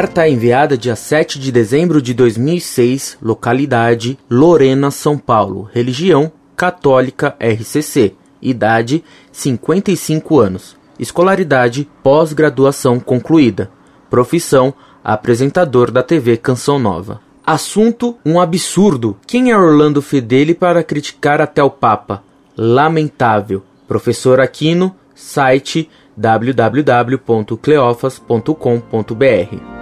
Carta enviada dia 7 de dezembro de 2006, localidade Lorena, São Paulo, religião católica RCC, idade 55 anos, escolaridade pós-graduação concluída, profissão apresentador da TV Canção Nova. Assunto: um absurdo. Quem é Orlando Fedeli para criticar até o Papa? Lamentável. Professor Aquino, site www.cleofas.com.br.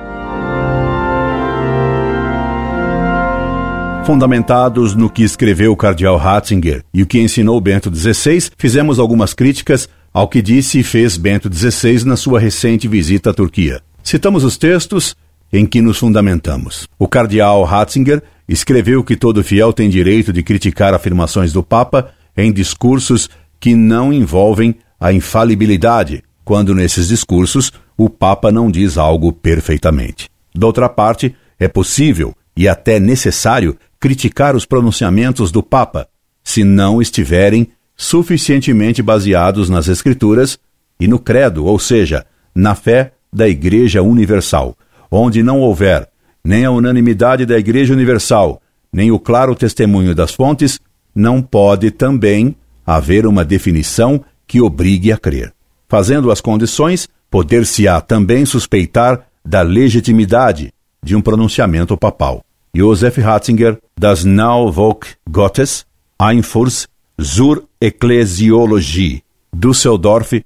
Fundamentados no que escreveu o cardeal Ratzinger e o que ensinou Bento XVI, fizemos algumas críticas ao que disse e fez Bento XVI na sua recente visita à Turquia. Citamos os textos em que nos fundamentamos. O cardeal Ratzinger escreveu que todo fiel tem direito de criticar afirmações do Papa em discursos que não envolvem a infalibilidade, quando nesses discursos o Papa não diz algo perfeitamente. Da outra parte, é possível e até necessário criticar os pronunciamentos do Papa, se não estiverem suficientemente baseados nas Escrituras e no credo, ou seja, na fé da Igreja Universal, onde não houver nem a unanimidade da Igreja Universal, nem o claro testemunho das fontes, não pode também haver uma definição que obrigue a crer. Fazendo as condições, poder-se-á também suspeitar da legitimidade de um pronunciamento papal. Josef Ratzinger, Das Nauvok Gottes, Einfurz, zur Ekklesiologie, Düsseldorf,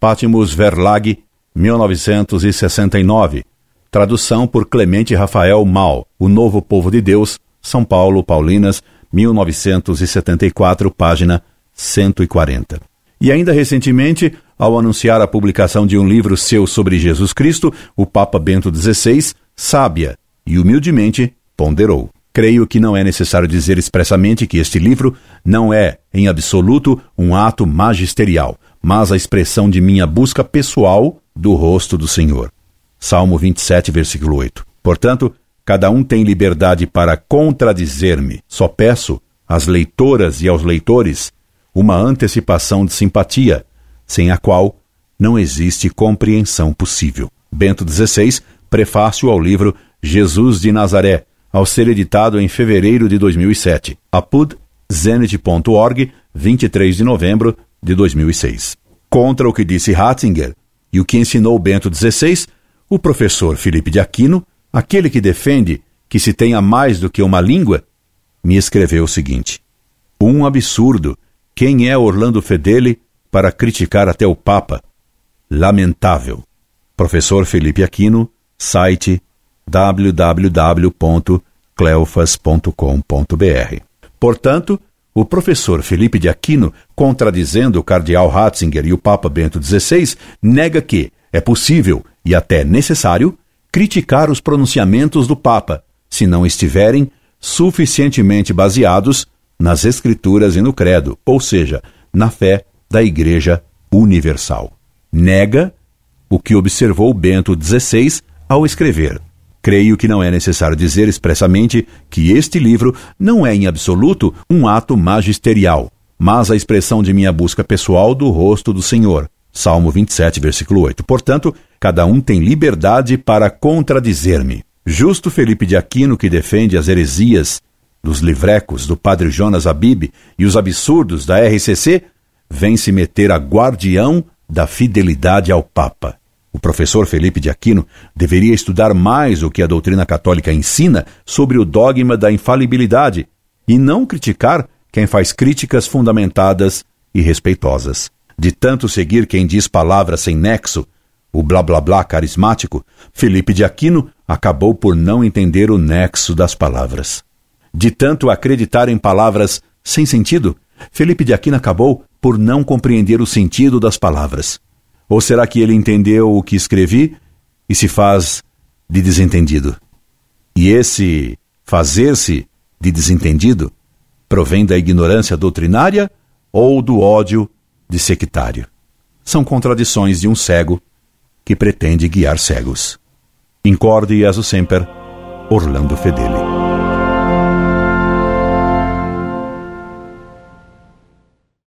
Patmos Verlag, 1969. Tradução por Clemente Rafael Mal, O Novo Povo de Deus, São Paulo, Paulinas, 1974, página 140. E ainda recentemente, ao anunciar a publicação de um livro seu sobre Jesus Cristo, o Papa Bento XVI, sábia e humildemente, ponderou: creio que não é necessário dizer expressamente que este livro não é, em absoluto, um ato magisterial, mas a expressão de minha busca pessoal do rosto do Senhor. Salmo 27, versículo 8. Portanto, cada um tem liberdade para contradizer-me. Só peço às leitoras e aos leitores uma antecipação de simpatia, sem a qual não existe compreensão possível. Bento XVI, prefácio ao livro Jesus de Nazaré, ao ser editado em fevereiro de 2007. apud.zenit.org, 23 de novembro de 2006. Contra o que disse Ratzinger e o que ensinou Bento XVI, o professor Felipe de Aquino, aquele que defende que se tenha mais do que uma língua, me escreveu o seguinte: um absurdo. Quem é Orlando Fedeli para criticar até o Papa? Lamentável. Professor Felipe Aquino, site www.cleofas.com.br. Portanto, o professor Felipe de Aquino, contradizendo o cardeal Ratzinger e o Papa Bento XVI, nega que é possível e até necessário criticar os pronunciamentos do Papa, se não estiverem suficientemente baseados nas Escrituras e no credo, ou seja, na fé da Igreja Universal. Nega o que observou Bento XVI ao escrever: creio que não é necessário dizer expressamente que este livro não é em absoluto um ato magisterial, mas a expressão de minha busca pessoal do rosto do Senhor. Salmo 27, versículo 8. Portanto, cada um tem liberdade para contradizer-me. Justo Felipe de Aquino, que defende as heresias dos livrecos do Padre Jonas Abib e os absurdos da RCC, vem se meter a guardião da fidelidade ao Papa. O professor Felipe de Aquino deveria estudar mais o que a doutrina católica ensina sobre o dogma da infalibilidade e não criticar quem faz críticas fundamentadas e respeitosas. De tanto seguir quem diz palavras sem nexo, o blá blá blá carismático, Felipe de Aquino acabou por não entender o nexo das palavras. De tanto acreditar em palavras sem sentido, Felipe de Aquino acabou por não compreender o sentido das palavras. Ou será que ele entendeu o que escrevi e se faz de desentendido? E esse fazer-se de desentendido provém da ignorância doutrinária ou do ódio de sectário? São contradições de um cego que pretende guiar cegos. Incorde e aso semper, Orlando Fedeli.